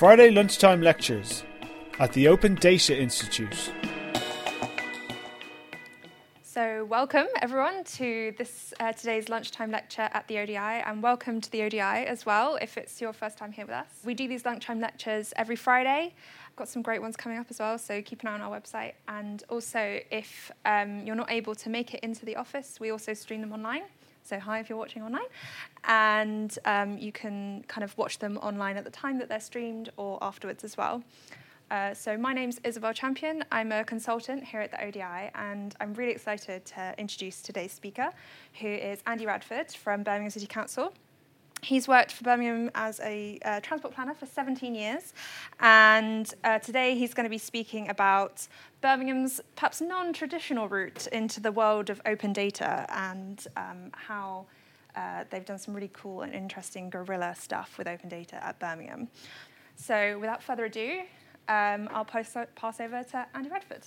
Friday lunchtime lectures at the Open Data Institute. So welcome everyone to this today's lunchtime lecture at the ODI, and welcome to the ODI as well if it's your first time here with us. We do these lunchtime lectures every Friday. I've got some great ones coming up as well, so keep an eye on our website. And also if you're not able to make it into the office, we also stream them online. So hi if you're watching online. And you can kind of watch them online at the time that they're streamed or afterwards as well. So my name's Isabel Champion. I'm a consultant here at the ODI, and I'm really excited to introduce today's speaker, who is Andy Radford from Birmingham City Council. He's worked for Birmingham as a transport planner for 17 years, and today he's going to be speaking about Birmingham's perhaps non-traditional route into the world of open data and how they've done some really cool and interesting guerrilla stuff with open data at Birmingham. So without further ado, I'll pass over to Andy Radford.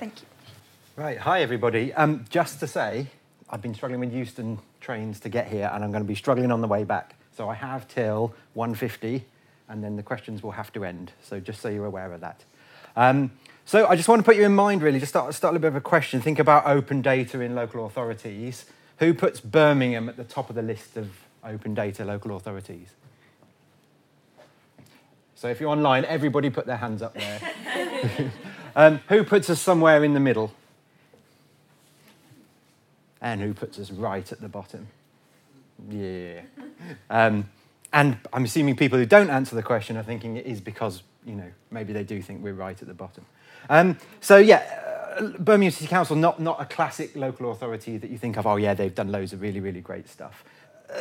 Thank you. Right, hi everybody. Just to say, I've been struggling with Euston trains to get here, and I'm going to be struggling on the way back. So I have till 1:50, and then the questions will have to end. So just so you're aware of that. So I just want to put you in mind, really, just start a bit of a question. Think about open data in local authorities. Who puts Birmingham at the top of the list of open data local authorities? So if you're online, everybody put their hands up there. Who puts us somewhere in the middle? And who puts us right at the bottom? Yeah. And I'm assuming people who don't answer the question are thinking it is because, you know, maybe they do think we're right at the bottom. Birmingham City Council, not a classic local authority that you think of, oh yeah, they've done loads of really, really great stuff.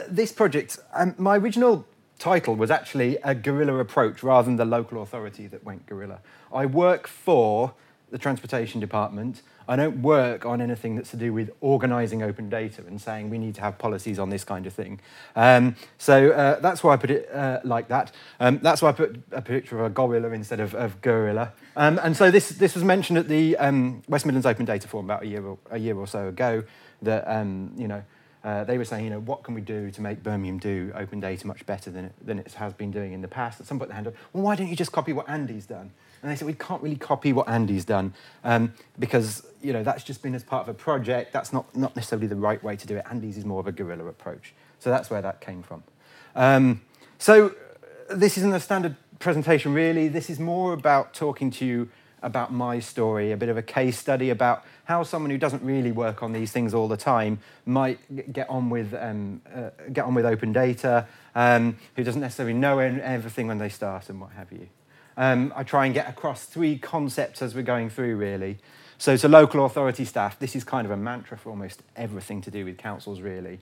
This project, my original title was actually a guerrilla approach rather than the local authority that went guerrilla. I work for the Transportation Department. I don't work on anything that's to do with organising open data and saying we need to have policies on this kind of thing. So that's why I put it like that. That's why I put a picture of a gorilla instead of guerrilla. And so this was mentioned at the West Midlands Open Data Forum about a year or so ago that, they were saying, you know, what can we do to make Birmingham do open data much better than it has been doing in the past? At some point they hand up, well, why don't you just copy what Andy's done? And they said, we can't really copy what Andy's done because, you know, that's just been as part of a project. That's not necessarily the right way to do it. Andy's is more of a guerrilla approach. So that's where that came from. So this isn't a standard presentation, really. This is more about talking to you about my story, a bit of a case study about how someone who doesn't really work on these things all the time might get on with open data, who doesn't necessarily know everything when they start and what have you. I try and get across three concepts as we're going through, really. So to local authority staff, this is kind of a mantra for almost everything to do with councils, really.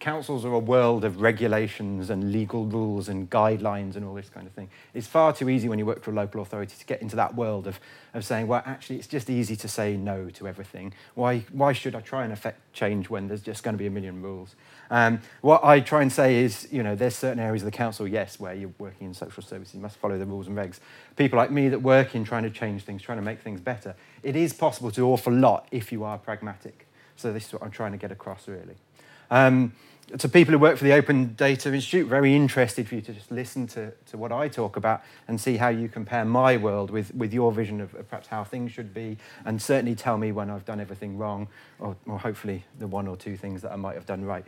Councils are a world of regulations and legal rules and guidelines and all this kind of thing. It's far too easy when you work for a local authority to get into that world of saying, well, actually, it's just easy to say no to everything. Why should I try and affect change when there's just going to be a million rules? What I try and say is, you know, there's certain areas of the council, yes, where you're working in social services, you must follow the rules and regs. People like me that work in trying to change things, trying to make things better, it is possible to do an awful lot if you are pragmatic. So this is what I'm trying to get across, really. To people who work for the Open Data Institute, very interested for you to just listen to what I talk about and see how you compare my world with your vision of perhaps how things should be, and certainly tell me when I've done everything wrong, or hopefully the one or two things that I might have done right.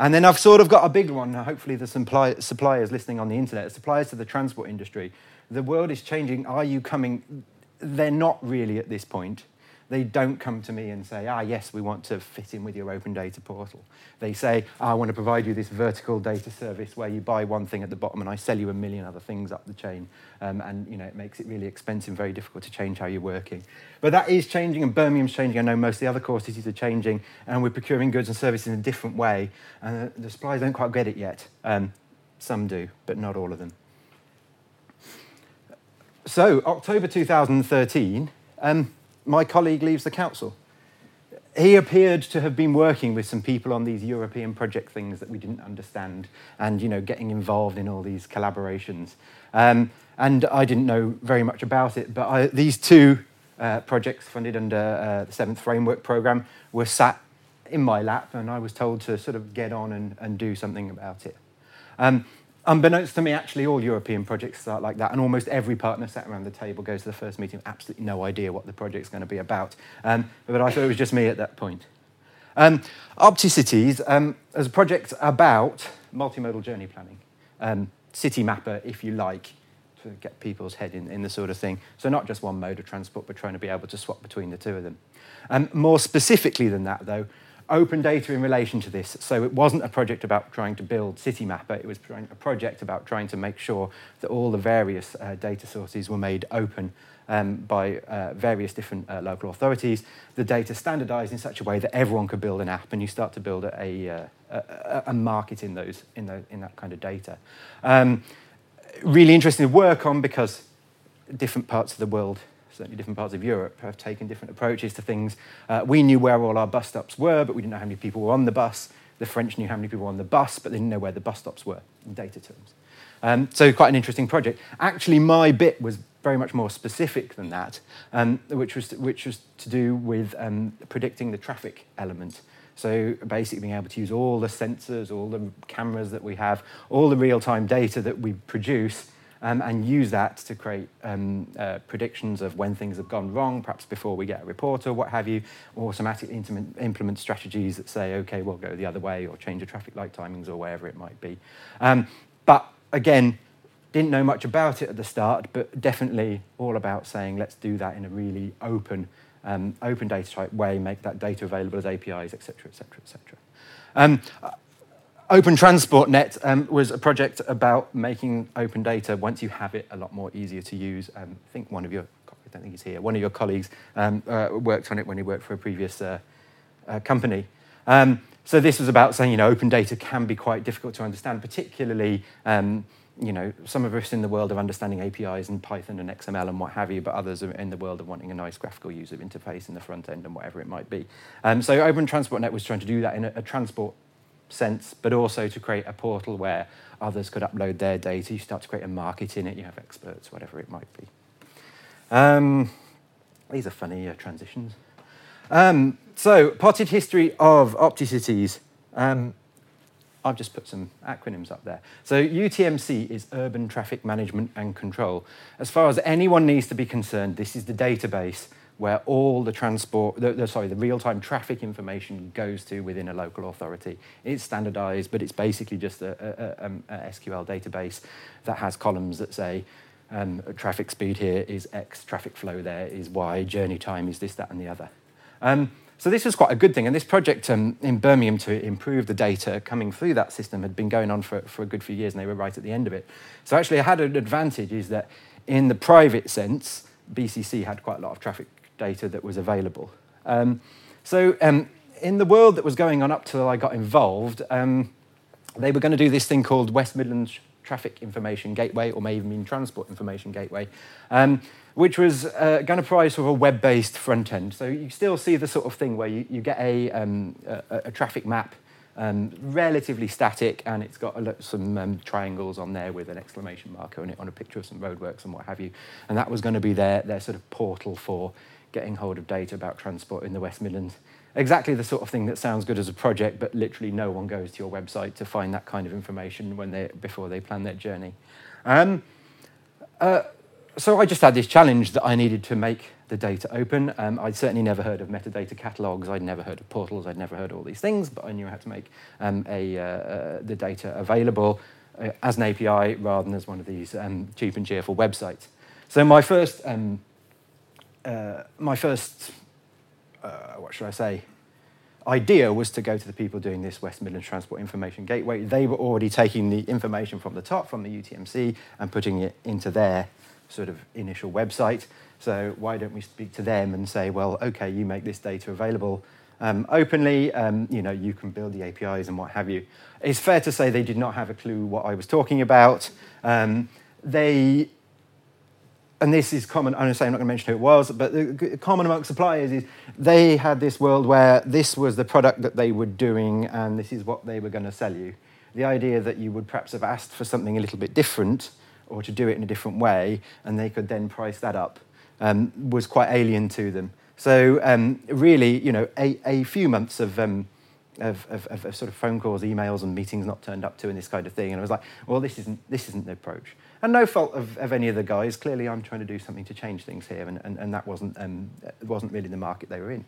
And then I've sort of got a big one, hopefully the suppliers listening on the internet, suppliers to the transport industry. The world is changing. Are you coming? They're not really at this point. They don't come to me and say, yes, we want to fit in with your open data portal. They say, I want to provide you this vertical data service where you buy one thing at the bottom and I sell you a million other things up the chain. And, you know, it makes it really expensive, very difficult to change how you're working. But that is changing, and Birmingham's changing. I know most of the other core cities are changing, and we're procuring goods and services in a different way. And the suppliers don't quite get it yet. Some do, but not all of them. So, October 2013... my colleague leaves the council. He appeared to have been working with some people on these European project things that we didn't understand, and, you know, getting involved in all these collaborations. And I didn't know very much about it, but these two projects funded under the 7th Framework Programme were sat in my lap, and I was told to sort of get on and do something about it. Unbeknownst to me, actually, all European projects start like that, and almost every partner sat around the table goes to the first meeting with absolutely no idea what the project's going to be about. But I thought it was just me at that point. Opticities is a project about multimodal journey planning. City mapper, if you like, to get people's head in the sort of thing. So not just one mode of transport, but trying to be able to swap between the two of them. More specifically than that, though, open data in relation to this. So it wasn't a project about trying to build City Mapper, it was a project about trying to make sure that all the various data sources were made open by various different local authorities, the data standardised in such a way that everyone could build an app, and you start to build a market in that kind of data. Really interesting to work on because different parts of the world, certainly different parts of Europe, have taken different approaches to things. We knew where all our bus stops were, but we didn't know how many people were on the bus. The French knew how many people were on the bus, but they didn't know where the bus stops were, in data terms. So quite an interesting project. Actually, my bit was very much more specific than that, which was to do with predicting the traffic element. So basically being able to use all the sensors, all the cameras that we have, all the real-time data that we produce, and use that to create predictions of when things have gone wrong, perhaps before we get a report or what have you, or automatically implement strategies that say, okay, we'll go the other way or change the traffic light timings or wherever it might be. But again, didn't know much about it at the start, but definitely all about saying, let's do that in a really open data type way, make that data available as APIs, et cetera, et cetera, et cetera. Open Transport Net was a project about making open data, once you have it, a lot more easier to use. I think one of your colleagues worked on it when he worked for a previous company. So this was about saying, open data can be quite difficult to understand, particularly, some of us in the world of understanding APIs and Python and XML and what have you, but others are in the world of wanting a nice graphical user interface in the front end and whatever it might be. So Open Transport Net was trying to do that in a transport sense, but also to create a portal where others could upload their data. You start to create a market in it, you have experts, whatever it might be. These are funny transitions. So, potted history of Opticities. I've just put some acronyms up there. So UTMC is Urban Traffic Management and Control. As far as anyone needs to be concerned, this is the database where all the real-time traffic information goes to within a local authority. It's standardised, but it's basically just a SQL database that has columns that say traffic speed here is X, traffic flow there is Y, journey time is this, that, and the other. So this was quite a good thing, and this project in Birmingham to improve the data coming through that system had been going on for a good few years, and they were right at the end of it. So actually I had an advantage is that in the private sense, BCC had quite a lot of traffic data that was available. In the world that was going on up till I got involved, they were going to do this thing called West Midlands Traffic Information Gateway, or may even mean Transport Information Gateway, which was going to provide sort of a web-based front end. So you still see the sort of thing where you get a traffic map, relatively static, and it's got some triangles on there with an exclamation mark on it on a picture of some roadworks and what have you. And that was going to be their sort of portal for getting hold of data about transport in the West Midlands. Exactly the sort of thing that sounds good as a project, but literally no one goes to your website to find that kind of information before they plan their journey. So I just had this challenge that I needed to make the data open. I'd certainly never heard of metadata catalogs, I'd never heard of portals, I'd never heard of all these things, but I knew how to make the data available as an API rather than as one of these cheap and cheerful websites. So my first what should I say, idea was to go to the people doing this West Midlands Transport Information Gateway. They were already taking the information from the top, from the UTMC, and putting it into their sort of initial website. So why don't we speak to them and say, well, okay, you make this data available openly, you can build the APIs and what have you. It's fair to say they did not have a clue what I was talking about. And this is common, I'm not going to mention who it was, but common among suppliers is they had this world where this was the product that they were doing and this is what they were going to sell you. The idea that you would perhaps have asked for something a little bit different or to do it in a different way and they could then price that up was quite alien to them. So really, a few months of of sort of phone calls, emails, and meetings not turned up to, and this kind of thing. And I was like, well, this isn't the approach. And no fault of any of the guys. Clearly, I'm trying to do something to change things here, and that wasn't really the market they were in.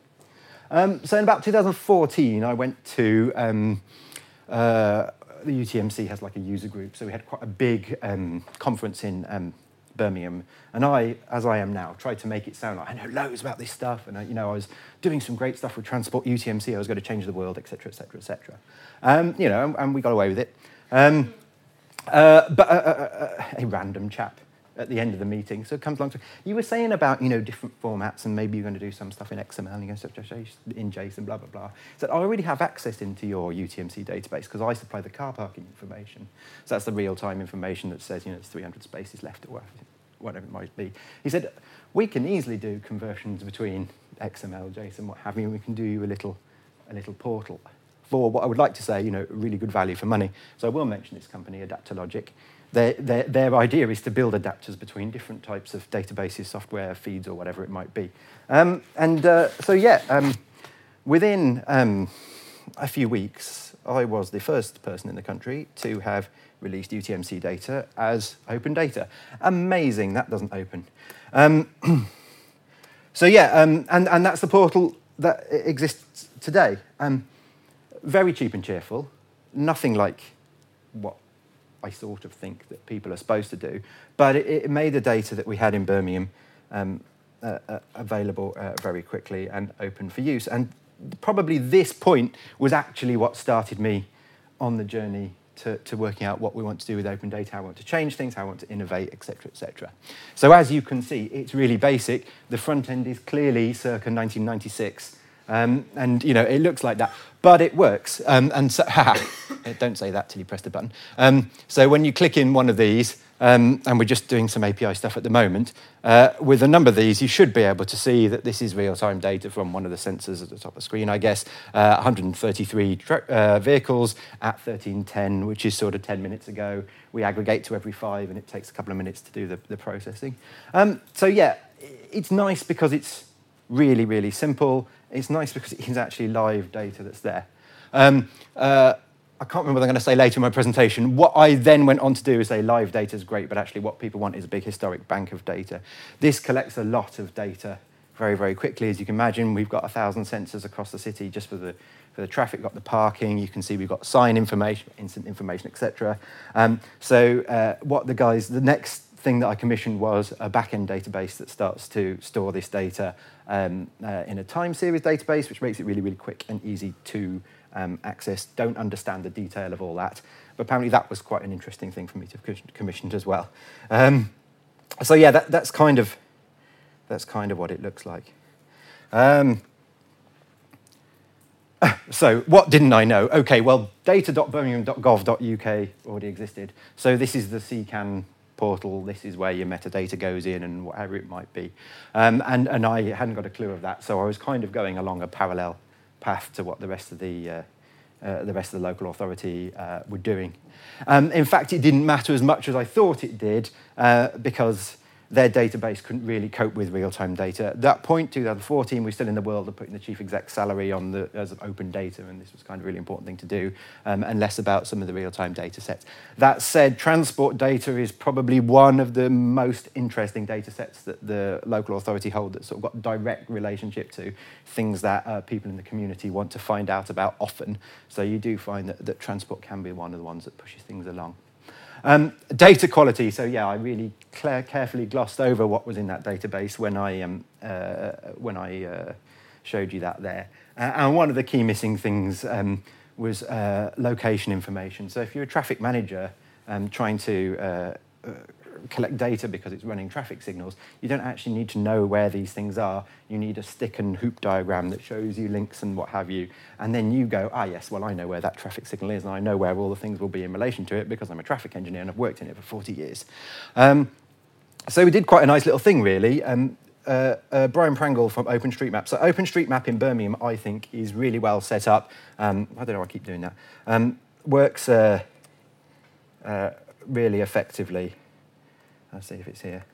So in about 2014, I went to the UTMC has like a user group, so we had quite a big conference in Birmingham, and I, as I am now, tried to make it sound like I know loads about this stuff, and I was doing some great stuff with Transport UTMC. I was going to change the world, etc., etc., etc. And we got away with it. But a random chap at the end of the meeting, so it comes along to, you were saying about different formats, and maybe you're going to do some stuff in XML and in JSON, blah blah blah. So I already have access into your UTMC database because I supply the car parking information. So that's the real-time information that says it's 300 spaces left or whatever it might be. He said we can easily do conversions between XML, JSON, what have you. And we can do you a little portal for what I would like to say really good value for money. So I will mention this company, AdapterLogic. Their idea is to build adapters between different types of databases, software, feeds, or whatever it might be. Within a few weeks, I was the first person in the country to have released UTMC data as open data. Amazing, that doesn't open. And that's the portal that exists today. Very cheap and cheerful, nothing like what I sort of think that people are supposed to do, but it made the data that we had in Birmingham available very quickly and open for use. And probably this point was actually what started me on the journey to working out what we want to do with open data, how I want to change things, how I want to innovate, etc., etc. So as you can see, it's really basic. The front end is clearly circa 1996. It looks like that, but it works. Don't say that till you press the button. So when you click in one of these, and we're just doing some API stuff at the moment, with a number of these, you should be able to see that this is real-time data from one of the sensors at the top of the screen, I guess, 133 vehicles at 1310, which is sort of 10 minutes ago. We aggregate to every 5, and it takes a couple of minutes to do the processing. It's nice because it's really, really simple. It's nice because it is actually live data that's there. I can't remember what I'm going to say later in my presentation. What I then went on to do is say live data is great, but actually what people want is a big historic bank of data. This collects a lot of data very, very quickly. As you can imagine, we've got 1,000 sensors across the city just for the traffic, got the parking. You can see we've got sign information, instant information, etc. The next thing that I commissioned was a back-end database that starts to store this data in a time series database, which makes it really, really quick and easy to access. Don't understand the detail of all that, but apparently that was quite an interesting thing for me to have commissioned as well. That's kind of what it looks like. So what didn't I know? Okay, well, data.birmingham.gov.uk already existed. So this is the CCAN portal, this is where your metadata goes in and whatever it might be. And I hadn't got a clue of that, so I was kind of going along a parallel path to what the rest of the local authority were doing. In fact, it didn't matter as much as I thought it did because their database couldn't really cope with real-time data. At that point, 2014, we're still in the world of putting the chief exec's salary on as open data, and this was kind of a really important thing to do, and less about some of the real-time data sets. That said, transport data is probably one of the most interesting data sets that the local authority hold that's sort of got direct relationship to things that people in the community want to find out about often. So you do find that transport can be one of the ones that pushes things along. Data quality. So yeah, I really carefully glossed over what was in that database when I showed you that there. And one of the key missing things was location information. So if you're a traffic manager trying to collect data because it's running traffic signals, you don't actually need to know where these things are. You need a stick and hoop diagram that shows you links and what have you. And then you go, yes, well, I know where that traffic signal is and I know where all the things will be in relation to it because I'm a traffic engineer and I've worked in it for 40 years. So we did quite a nice little thing, really. Brian Prangle from OpenStreetMap. So OpenStreetMap in Birmingham, I think, is really well set up. I don't know why I keep doing that. Works really effectively. Let's see if it's here.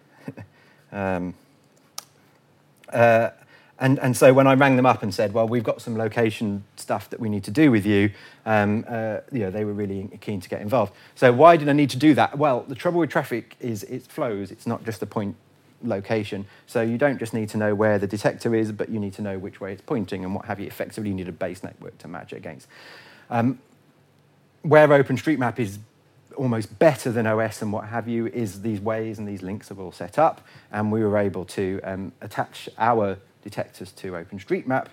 And so when I rang them up and said, well, we've got some location stuff that we need to do with you, they were really keen to get involved. So why did I need to do that? Well, the trouble with traffic is it flows. It's not just the point location. So you don't just need to know where the detector is, but you need to know which way it's pointing and what have you. Effectively, you need a base network to match it against. Where OpenStreetMap is almost better than OS and what have you is these ways and these links are all set up, and we were able to attach our detectors to OpenStreetMap,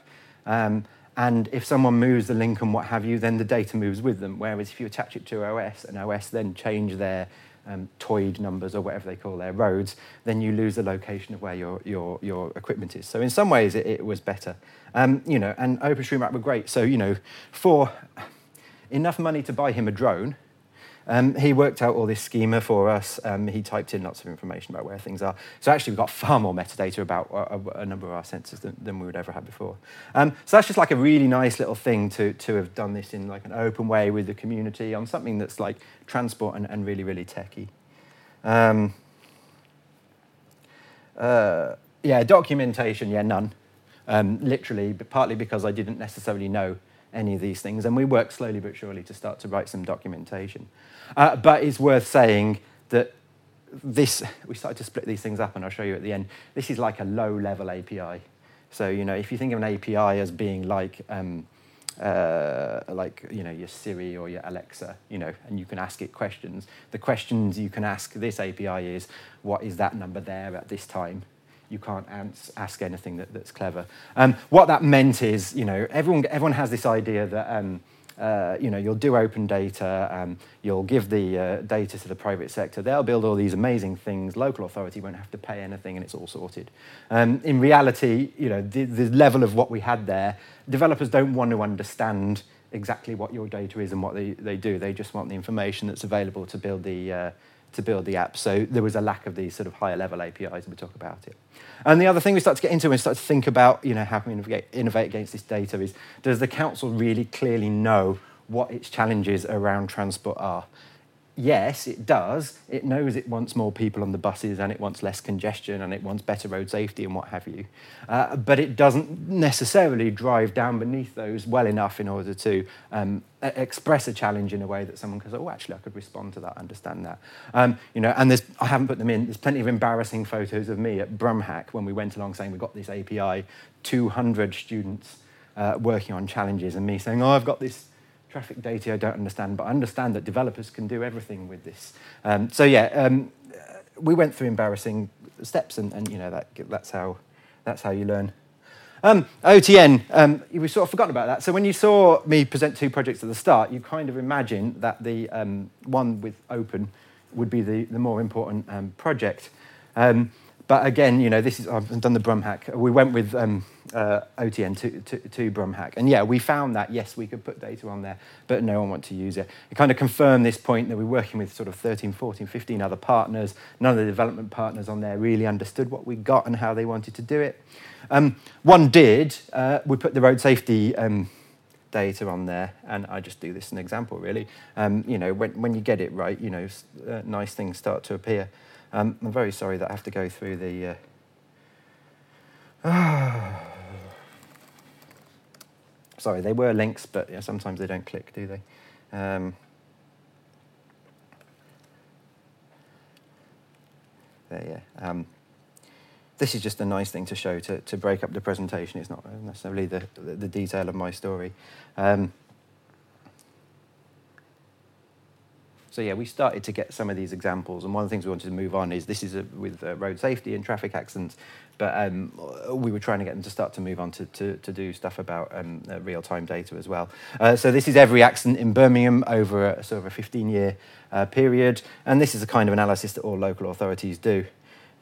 and if someone moves the link and what have you, then the data moves with them, whereas if you attach it to OS and OS then change their TOID numbers or whatever they call their roads, then you lose the location of where your equipment is. So in some ways it was better. And OpenStreetMap were great. So, for enough money to buy him a drone, he worked out all this schema for us. He typed in lots of information about where things are. So actually, we've got far more metadata about a number of our sensors than we would ever have before. So that's just like a really nice little thing to have done this in like an open way with the community on something that's like transport and really, really techy. Documentation, none. Literally, but partly because I didn't necessarily know any of these things, and we work slowly but surely to start to write some documentation. But it's worth saying that we started to split these things up, and I'll show you at the end. This is like a low-level API. So, if you think of an API as being like your Siri or your Alexa, and you can ask it questions. The questions you can ask this API is, what is that number there at this time? You can't ask anything that's clever. What that meant is, everyone has this idea that, you'll do open data, you'll give the data to the private sector, they'll build all these amazing things, local authority won't have to pay anything, and it's all sorted. In reality, the level of what we had there, developers don't want to understand exactly what your data is and what they do. They just want the information that's available to build the app. So there was a lack of these sort of higher level APIs, and we talk about it. And the other thing we start to get into and start to think about, how can we innovate against this data is, does the council really clearly know what its challenges around transport are? Yes, it does. It knows it wants more people on the buses, and it wants less congestion, and it wants better road safety and what have you. But it doesn't necessarily drive down beneath those well enough in order to express a challenge in a way that someone goes, oh, actually, I could respond to that, understand that. And I haven't put them in. There's plenty of embarrassing photos of me at Brumhack when we went along saying we've got this API, 200 students working on challenges, and me saying, oh, I've got this traffic data I don't understand, but I understand that developers can do everything with this. We went through embarrassing steps, and that's how you learn. OTN, we've sort of forgotten about that. So when you saw me present two projects at the start, you kind of imagine that the one with Open would be the more important project. But again, I've done the Brumhack. We went with OTN to Brumhack. And we found that, yes, we could put data on there, but no one wanted to use it. It kind of confirmed this point that we're working with sort of 13, 14, 15 other partners. None of the development partners on there really understood what we got and how they wanted to do it. One did. We put the road safety data on there, and I just do this as an example, really. When you get it right, nice things start to appear. I'm very sorry that I have to go through the... Sorry, they were links, but sometimes they don't click, do they? This is just a nice thing to show to break up the presentation. It's not necessarily the detail of my story. We started to get some of these examples, and one of the things we wanted to move on is this is with road safety and traffic accidents, but we were trying to get them to start to move on to do stuff about real-time data as well. So this is every accident in Birmingham over a sort of a 15-year period, and this is the kind of analysis that all local authorities do.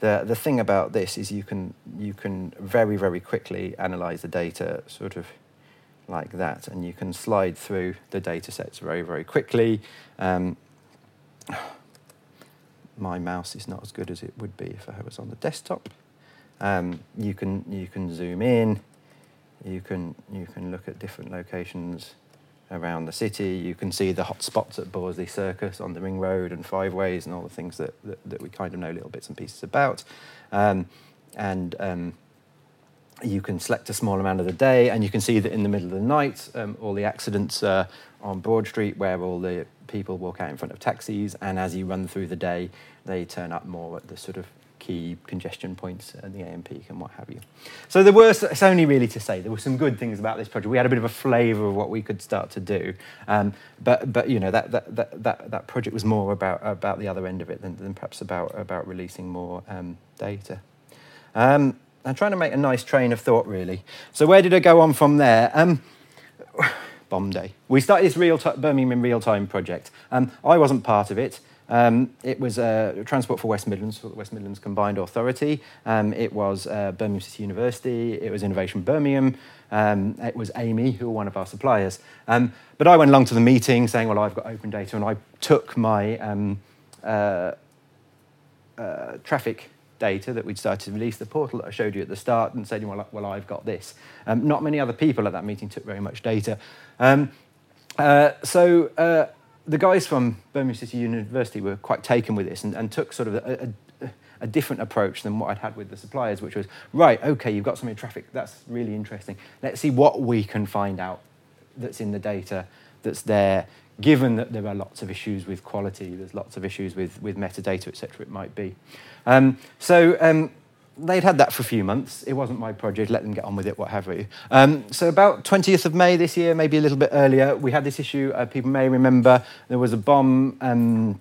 The thing about this is you can very, very quickly analyse the data sort of like that, and you can slide through the data sets very, very quickly. My mouse is not as good as it would be if I was on the desktop. You can zoom in. You can look at different locations around the city. You can see the hot spots at Borsley Circus, on the Ring Road and Five Ways, and all the things that we kind of know little bits and pieces about. You can select a small amount of the day, and you can see that in the middle of the night, all the accidents are on Broad Street, where all the people walk out in front of taxis, and as you run through the day, they turn up more at the sort of key congestion points and the AMP and what have you. So there were, it's only really to say, there were some good things about this project. We had a bit of a flavour of what we could start to do, but you know, that project was more about the other end of it than perhaps about releasing more data. I'm trying to make a nice train of thought, really. So where did I go on from there? Bomb day. We started this Birmingham in Real-Time project. I wasn't part of it. It was Transport for West Midlands, for the West Midlands Combined Authority. It was Birmingham City University. It was Innovation Birmingham. It was Amy, who were one of our suppliers. But I went along to the meeting saying, well, I've got open data, and I took my traffic data that we'd started to release, the portal that I showed you at the start, and said, well, I've got this. Not many other people at that meeting took very much data. So the guys from Birmingham City University were quite taken with this and took sort of a different approach than what I'd had with the suppliers, which was, right, okay, you've got something in traffic, that's really interesting. Let's see what we can find out that's in the data that's there, given that there are lots of issues with quality, there's lots of issues with metadata, etc. it might be. So they'd had that for a few months. It wasn't my project, let them get on with it, what have you. So about 20th of May this year, maybe a little bit earlier, we had this issue. People may remember there was a bomb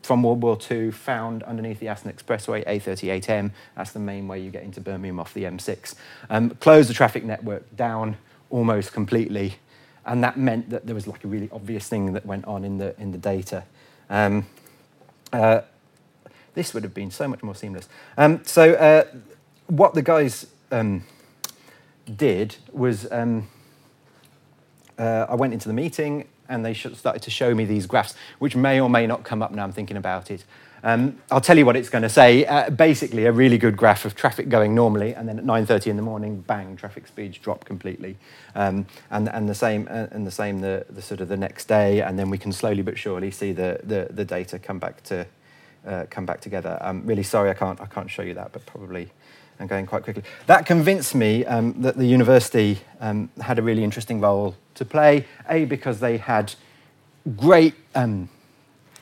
from World War II found underneath the Aston Expressway, A38M. That's the main way you get into Birmingham off the M6. Closed the traffic network down almost completely. And that meant that there was like a really obvious thing that went on in the data. This would have been so much more seamless. So what the guys did was I went into the meeting and they started to show me these graphs, which may or may not come up now I'm thinking about it. I'll tell you what it's going to say. Basically, a really good graph of traffic going normally, and then at 9:30 in the morning, bang, traffic speeds drop completely, and the same the sort of the next day, and then we can slowly but surely see the data come back together. I'm really sorry I can't show you that, but probably I'm going quite quickly. That convinced me that the university had a really interesting role to play. A, because they had great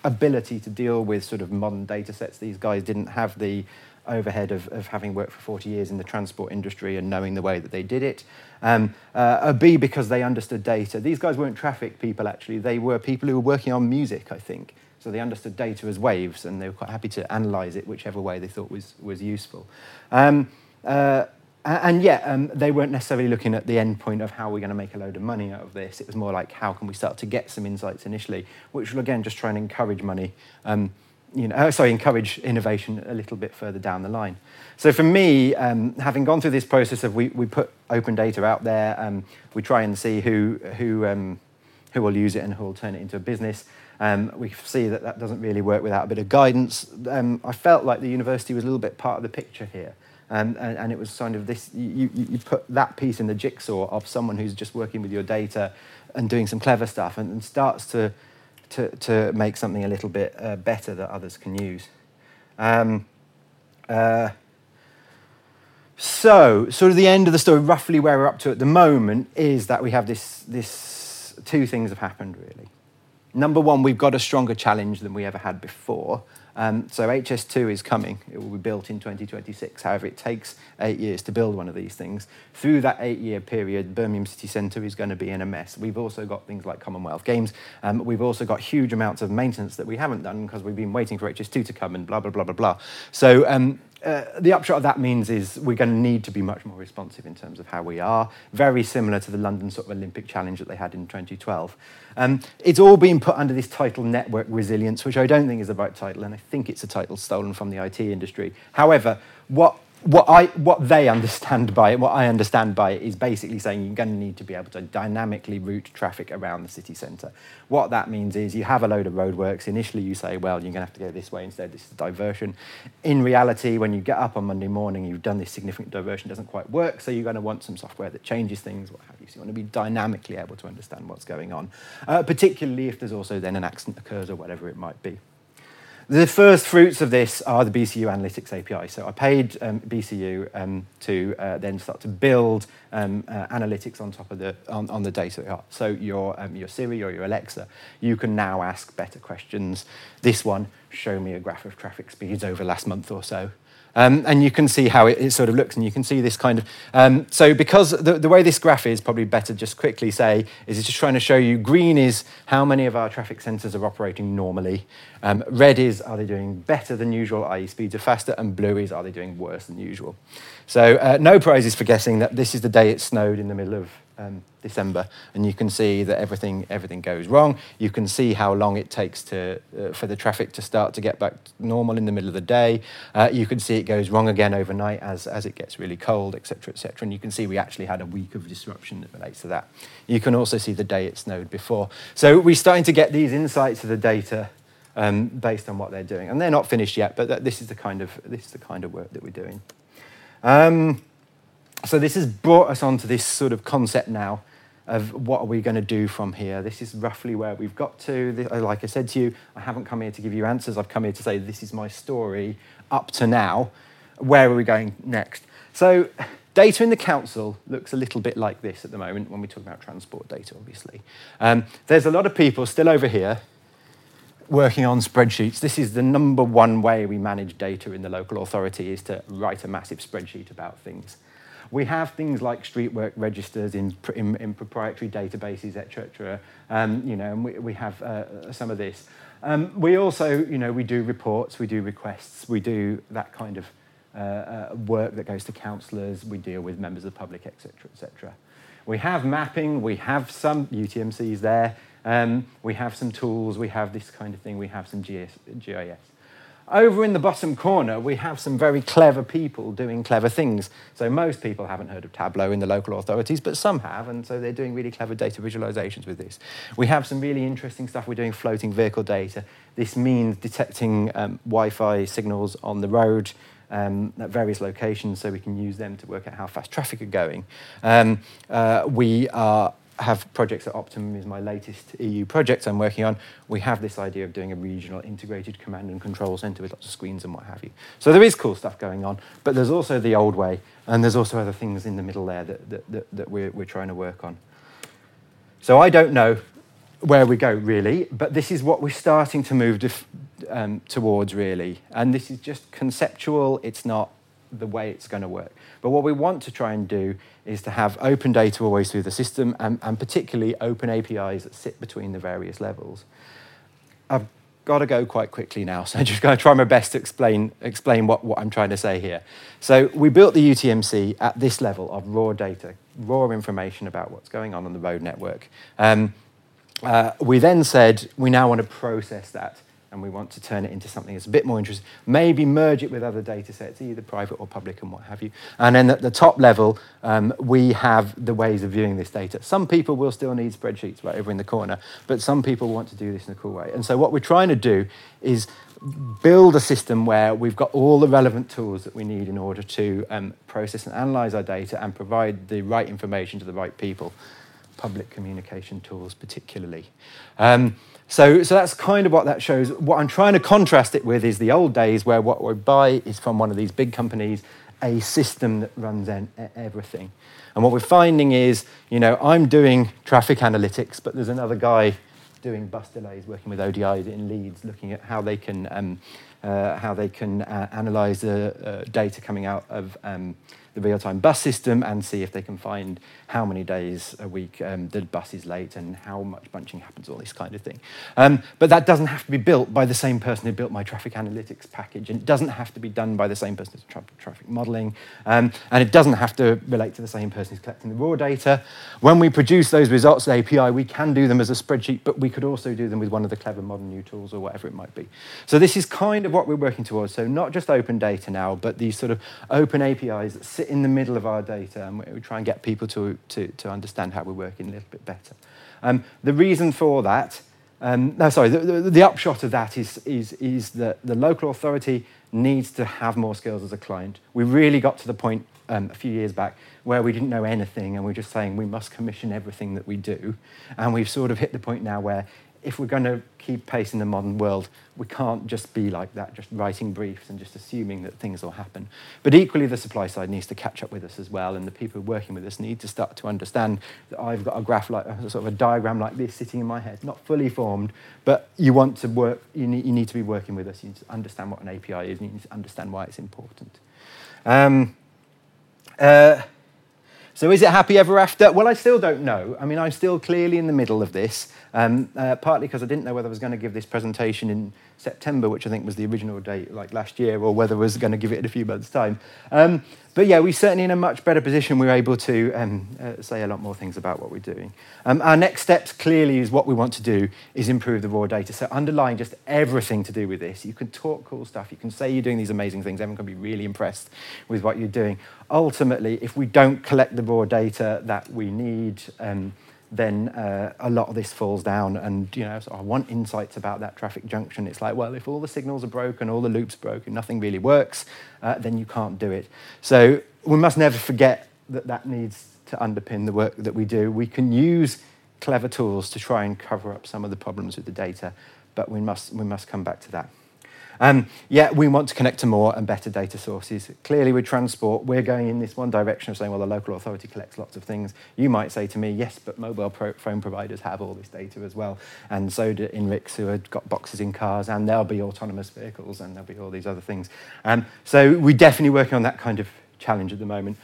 ability to deal with sort of modern data sets. These guys didn't have the overhead of having worked for 40 years in the transport industry and knowing the way that they did it. B, because they understood data. These guys weren't traffic people, actually. They were people who were working on music, I think. So they understood data as waves, and they were quite happy to analyse it whichever way they thought was useful. They weren't necessarily looking at the end point of how we're going to make a load of money out of this. It was more like, how can we start to get some insights initially, which will again just try and encourage encourage innovation a little bit further down the line. So for me, having gone through this process of we put open data out there, we try and see who will use it and who will turn it into a business. We see that doesn't really work without a bit of guidance. I felt like the university was a little bit part of the picture here. And it was kind of this, you put that piece in the jigsaw of someone who's just working with your data and doing some clever stuff and starts to make something a little bit better that others can use. So sort of the end of the story, roughly where we're up to at the moment, is that we have this two things have happened, really. Number one, we've got a stronger challenge than we ever had before. So HS2 is coming. It will be built in 2026. However, it takes 8 years to build one of these things. Through that 8-year period, Birmingham City Centre is going to be in a mess. We've also got things like Commonwealth Games. We've also got huge amounts of maintenance that we haven't done because we've been waiting for HS2 to come and blah, blah, blah, blah, blah. So the upshot of that means is we're going to need to be much more responsive in terms of how we are, very similar to the London sort of Olympic challenge that they had in 2012. It's all been put under this title Network Resilience, which I don't think is the right title, and I think it's a title stolen from the IT industry. However, what I understand by it is basically saying you're going to need to be able to dynamically route traffic around the city centre. What that means is you have a load of roadworks. Initially you say, well, you're going to have to go this way instead. This is a diversion. In reality, when you get up on Monday morning, you've done this significant diversion, doesn't quite work, so you're going to want some software that changes things, what have you. So you want to be dynamically able to understand what's going on, particularly if there's also then an accident occurs or whatever it might be. The first fruits of this are the BCU Analytics API. So I paid BCU to then start to build analytics on top of on the data. So your Siri or your Alexa, you can now ask better questions. This one, show me a graph of traffic speeds over last month or so. And you can see how it sort of looks, and you can see this kind of... so because the way this graph is, probably better just quickly say, is it's just trying to show you green is how many of our traffic sensors are operating normally, red is are they doing better than usual, i.e. speeds are faster, and blue is are they doing worse than usual. So no prizes for guessing that this is the day it snowed in the middle of December, and you can see that everything goes wrong. You can see how long it takes to for the traffic to start to get back to normal in the middle of the day. You can see it goes wrong again overnight as it gets really cold, etc., etc. And you can see we actually had a week of disruption that relates to that. You can also see the day it snowed before. So we're starting to get these insights of the data based on what they're doing, and they're not finished yet. But this is the kind of work that we're doing. So this has brought us onto this sort of concept now of what are we going to do from here. This is roughly where we've got to. Like I said to you, I haven't come here to give you answers. I've come here to say this is my story up to now. Where are we going next? So data in the council looks a little bit like this at the moment when we talk about transport data, obviously. There's a lot of people still over here working on spreadsheets. This is the number one way we manage data in the local authority, is to write a massive spreadsheet about things. We have things like street work registers in proprietary databases, etc. And we have some of this. We also, we do reports, we do requests, we do that kind of work that goes to councillors. We deal with members of the public, etc., etc. We have mapping. We have some UTMCs there. We have some tools. We have this kind of thing. We have some GIS. Over in the bottom corner, we have some very clever people doing clever things. So most people haven't heard of Tableau in the local authorities, but some have, and so they're doing really clever data visualizations with this. We have some really interesting stuff. We're doing floating vehicle data. This means detecting Wi-Fi signals on the road at various locations, so we can use them to work out how fast traffic are going. We have projects at Optimum, is my latest EU project I'm working on. We have this idea of doing a regional integrated command and control centre with lots of screens and what have you. So there is cool stuff going on, but there's also the old way, and there's also other things in the middle there that we're trying to work on. So I don't know where we go, really, but this is what we're starting to move towards, really. And this is just conceptual, it's not the way it's going to work. But what we want to try and do is to have open data always through the system, and particularly open APIs that sit between the various levels. I've got to go quite quickly now, so I'm just going to try my best to explain what I'm trying to say here. So we built the UTMC at this level of raw data, raw information about what's going on the road network. We then said we now want to process that, and we want to turn it into something that's a bit more interesting, maybe merge it with other data sets, either private or public and what have you. And then at the top level, we have the ways of viewing this data. Some people will still need spreadsheets right over in the corner, but some people want to do this in a cool way. And so what we're trying to do is build a system where we've got all the relevant tools that we need in order to process and analyse our data and provide the right information to the right people, public communication tools particularly. So that's kind of what that shows. What I'm trying to contrast it with is the old days where what we buy is from one of these big companies, a system that runs everything. And what we're finding is, I'm doing traffic analytics, but there's another guy doing bus delays, working with ODIs in Leeds, looking at how they can analyse the data coming out of the real-time bus system and see if they can find how many days a week the bus is late and how much bunching happens, all this kind of thing. But that doesn't have to be built by the same person who built my traffic analytics package, and it doesn't have to be done by the same person who's traffic modelling, and it doesn't have to relate to the same person who's collecting the raw data. When we produce those results at API, we can do them as a spreadsheet, but we could also do them with one of the clever modern new tools or whatever it might be. So this is kind of what we're working towards. So not just open data now, but these sort of open APIs that sit in the middle of our data, and we try and get people to understand how we're working a little bit better. The reason for that, the upshot of that is that the local authority needs to have more skills as a client. We really got to the point a few years back where we didn't know anything, and we were just saying we must commission everything that we do, and we've sort of hit the point now where if we're going to keep pace in the modern world, we can't just be like that, just writing briefs and just assuming that things will happen. But equally, the supply side needs to catch up with us as well, and the people working with us need to start to understand that I've got a graph, like sort of a diagram like this sitting in my head, not fully formed, but you want to work, you need to be working with us, you need to understand what an API is, and you need to understand why it's important. So is it happy ever after? Well, I still don't know. I mean, I'm still clearly in the middle of this, partly because I didn't know whether I was going to give this presentation in September, which I think was the original date, like last year, or whether I was going to give it in a few months' time. But yeah, we're certainly in a much better position. We're able to say a lot more things about what we're doing. Our next steps clearly is what we want to do is improve the raw data. So underlying just everything to do with this, you can talk cool stuff, you can say you're doing these amazing things, everyone can be really impressed with what you're doing. Ultimately, if we don't collect the raw data that we need, then a lot of this falls down. And so I want insights about that traffic junction. It's like, well, if all the signals are broken, all the loops are broken, nothing really works, then you can't do it. So we must never forget that that needs to underpin the work that we do. We can use clever tools to try and cover up some of the problems with the data, but we must come back to that. We want to connect to more and better data sources. Clearly, with transport, we're going in this one direction of saying, well, the local authority collects lots of things. You might say to me, yes, but mobile phone providers have all this data as well, and so do Inrix, who have got boxes in cars, and there'll be autonomous vehicles, and there'll be all these other things. So we're definitely working on that kind of challenge at the moment.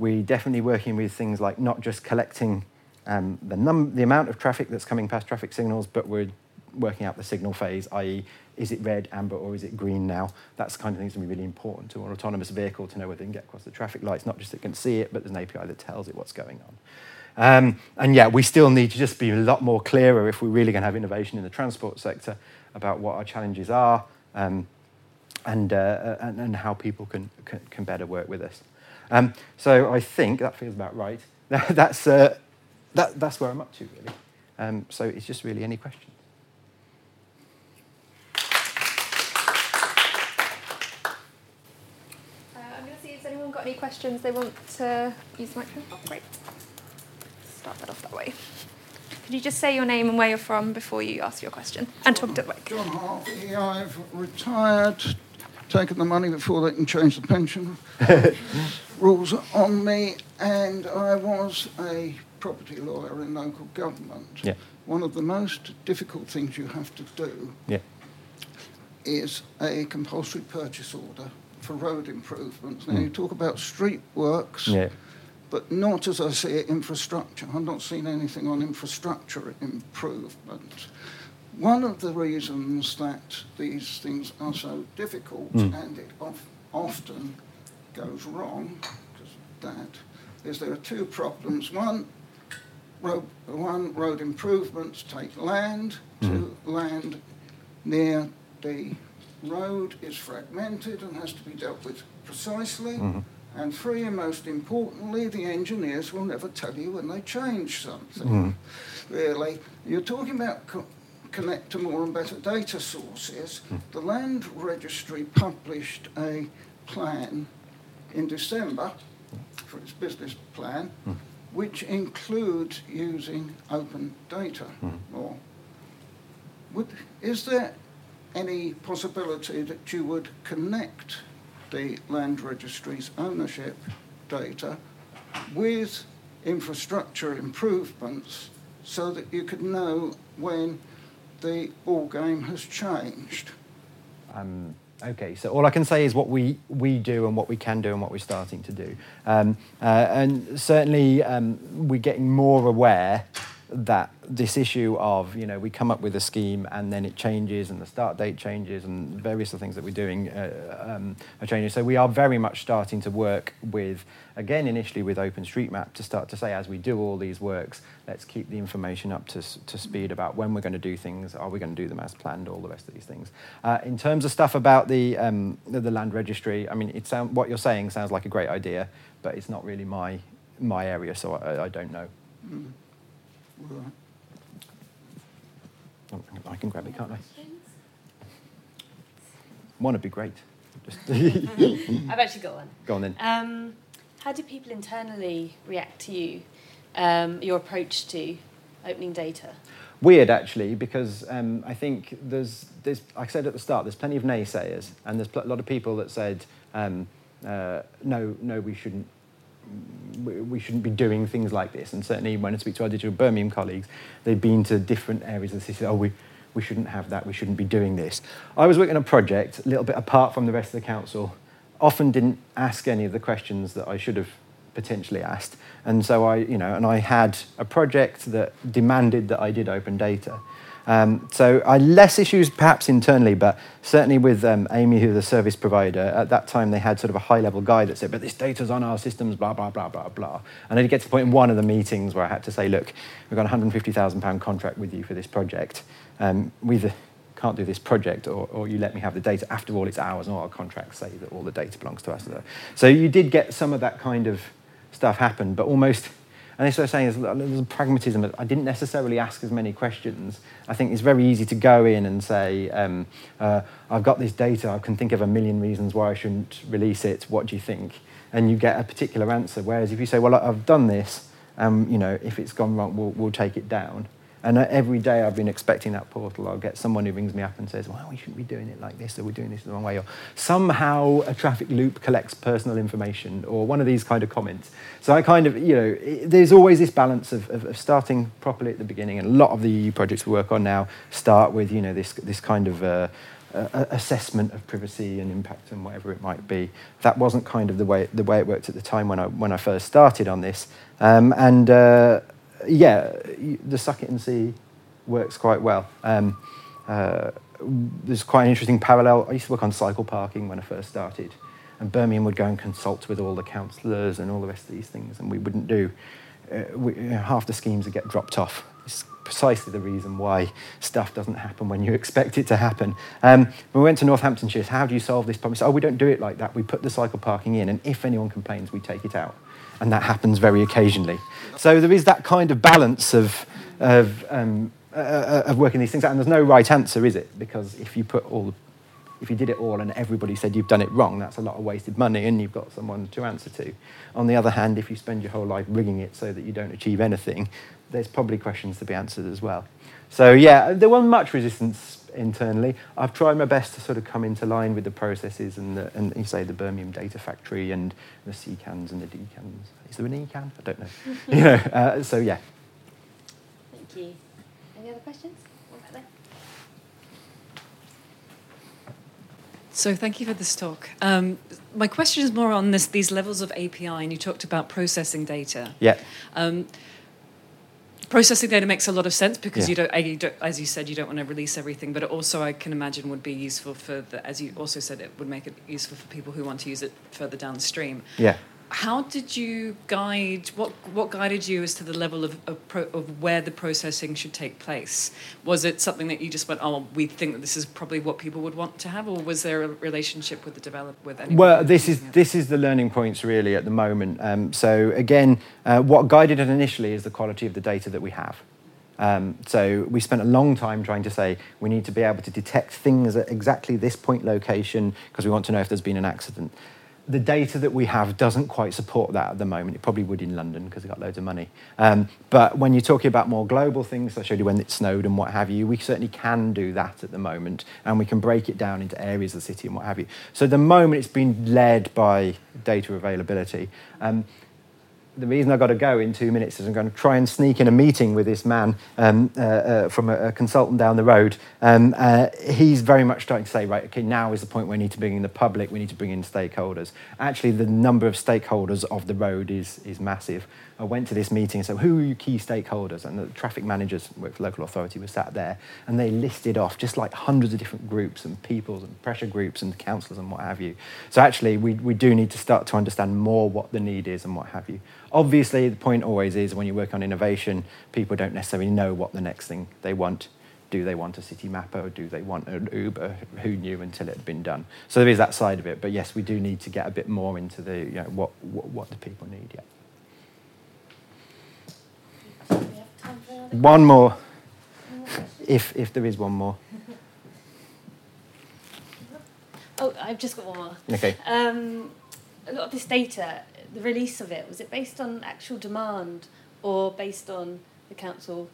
We're definitely working with things like not just collecting the amount of traffic that's coming past traffic signals, but we're working out the signal phase, i.e., is it red, amber, or is it green now? That's the kind of thing that's going to be really important to an autonomous vehicle to know whether they can get across the traffic lights, not just that it can see it, but there's an API that tells it what's going on. We still need to just be a lot more clearer if we're really going to have innovation in the transport sector about what our challenges are and how people can better work with us. So I think that feels about right. That's where I'm up to, really. So it's just really any questions. Any questions they want to use the microphone? Oh, great. Start that off that way. Could you just say your name and where you're from before you ask your question? And talk to the mic. John Harvey, I've retired, taken the money before they can change the pension rules on me, and I was a property lawyer in local government. Yeah. One of the most difficult things you have to do is a compulsory purchase order for road improvements. Now, you talk about street works, but not, as I see it, infrastructure. I've not seen anything on infrastructure improvement. One of the reasons that these things are so difficult, and it often goes wrong, is there are two problems. One, road improvements take land. Two, land near the road is fragmented and has to be dealt with precisely. And three, and most importantly, the engineers will never tell you when they change something. Really, you're talking about connect to more and better data sources. The Land Registry published a plan in December for its business plan, which includes using open data more. Is there any possibility that you would connect the Land Registry's ownership data with infrastructure improvements so that you could know when the ball game has changed? Okay, so all I can say is what we do and what we can do and what we're starting to do. And certainly we're getting more aware that this issue of, we come up with a scheme and then it changes and the start date changes and various other things that we're doing are changing. So we are very much starting to work with, again, initially with OpenStreetMap to start to say, as we do all these works, let's keep the information up to speed about when we're going to do things, are we going to do them as planned, all the rest of these things. In terms of stuff about the Land Registry, I mean, what you're saying sounds like a great idea, but it's not really my area, so I don't know. I can grab it, can't I? One would be great. I've actually got one. Go on then. How do people internally react to your approach to opening data? weird, actually, because I think there's, like I said at the start, there's plenty of naysayers, and there's a lot of people that said, no, we shouldn't be doing things like this. And certainly when I speak to our Digital Birmingham colleagues, they've been to different areas of the city. Oh, we shouldn't have that, we shouldn't be doing this. I was working on a project a little bit apart from the rest of the council, often didn't ask any of the questions that I should have potentially asked. And so I had a project that demanded that I did open data. So I less issues perhaps internally, but certainly with Amy, who's the service provider, at that time they had sort of a high-level guide that said, but this data's on our systems, blah, blah, blah, blah, blah. And I did get to the point in one of the meetings where I had to say, look, we've got a £150,000 contract with you for this project. We either can't do this project or you let me have the data. After all, it's ours, and all our contracts say that all the data belongs to us. So you did get some of that kind of stuff happen, but almost... And this is what I'm saying, is a little pragmatism. I didn't necessarily ask as many questions. I think it's very easy to go in and say, I've got this data, I can think of 1 million reasons why I shouldn't release it, what do you think? And you get a particular answer. Whereas if you say, well, I've done this, if it's gone wrong, we'll take it down. And every day I've been expecting that portal. I'll get someone who rings me up and says, well, we shouldn't be doing it like this, or we're doing this the wrong way, or somehow a traffic loop collects personal information, or one of these kind of comments. So I kind of, there's always this balance of starting properly at the beginning, and a lot of the EU projects we work on now start with, this kind of assessment of privacy and impact and whatever it might be. That wasn't kind of the way it worked at the time when I first started on this. The suck it and see works quite well. There's quite an interesting parallel. I used to work on cycle parking when I first started, and Birmingham would go and consult with all the councillors and all the rest of these things, and we wouldn't do... half the schemes would get dropped off. It's precisely the reason why stuff doesn't happen when you expect it to happen. When we went to Northamptonshire, how do you solve this problem? So, we don't do it like that. We put the cycle parking in, and if anyone complains, we take it out. And that happens very occasionally. So there is that kind of balance of working these things out, and there's no right answer, is it? Because if you did it all and everybody said you've done it wrong, that's a lot of wasted money, and you've got someone to answer to. On the other hand, if you spend your whole life rigging it so that you don't achieve anything, there's probably questions to be answered as well. So there wasn't much resistance internally. I've tried my best to sort of come into line with the processes and the Birmingham Data Factory and the CCANs and the DCANs. Is there an ECAN? I don't know. Thank you. Any other questions? One back there. So thank you for this talk. My question is more on these levels of API, and you talked about processing data. Yeah. Processing data makes a lot of sense because you don't, as you said, you don't want to release everything, but it also, I can imagine, would be useful as you also said, it would make it useful for people who want to use it further downstream. Yeah. How did you guide, what guided you as to the level of where the processing should take place? Was it something that you just went, we think that this is probably what people would want to have, or was there a relationship with the developer, with anyone? Well, this is the learning points really at the moment. What guided it initially is the quality of the data that we have. So we spent a long time trying to say we need to be able to detect things at exactly this point location because we want to know if there's been an accident. The data that we have doesn't quite support that at the moment. It probably would in London because it got loads of money. But when you're talking about more global things, I showed you when it snowed and what have you, we certainly can do that at the moment, and we can break it down into areas of the city and what have you. So at the moment, it's been led by data availability. The reason I got to go in 2 minutes is I'm going to try and sneak in a meeting with this man from a consultant down the road. He's very much starting to say, right, okay, now is the point where we need to bring in the public, we need to bring in stakeholders. Actually, the number of stakeholders of the road is massive. I went to this meeting and said, who are your key stakeholders? And the traffic managers with local authority were sat there, and they listed off just like hundreds of different groups and peoples and pressure groups and councillors and what have you. So actually, we do need to start to understand more what the need is and what have you. Obviously, the point always is when you work on innovation, people don't necessarily know what the next thing they want. Do they want a city mapper, or do they want an Uber? Who knew until it had been done? So there is that side of it. But yes, we do need to get a bit more into the what the people need. Yeah. One more, if there is one more. Oh, I've just got one more. Okay. A lot of this data, the release of it, was it based on actual demand or based on the council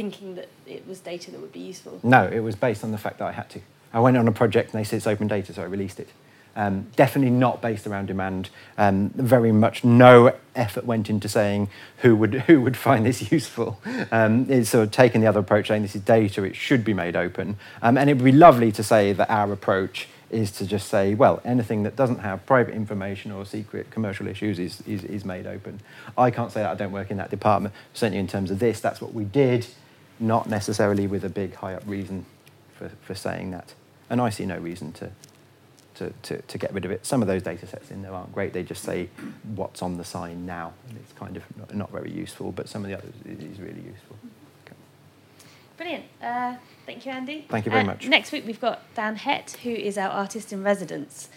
thinking that it was data that would be useful. No, it was based on the fact that I had to. I went on a project and they said it's open data, so I released it. Definitely not based around demand. Very much no effort went into saying who would find this useful. It's sort of taking the other approach, saying this is data, it should be made open. And it would be lovely to say that our approach is to just say, well, anything that doesn't have private information or secret commercial issues is made open. I can't say that, I don't work in that department. Certainly in terms of this, that's what we did, not necessarily with a big high-up reason for saying that. And I see no reason to get rid of it. Some of those data sets in there aren't great. They just say what's on the sign now. And it's kind of not very useful, but some of the others is really useful. Okay. Brilliant. Thank you, Andy. Thank you very much. Next week, we've got Dan Hett, who is our artist in residence,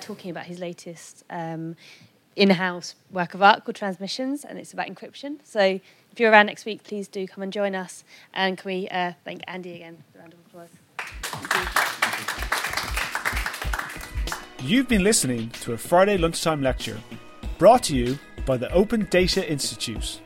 talking about his latest in-house work of art called Transmissions, and it's about encryption. So if you're around next week, please do come and join us. And can we thank Andy again for a round of applause? Thank you. You've been listening to a Friday lunchtime lecture brought to you by the Open Data Institute.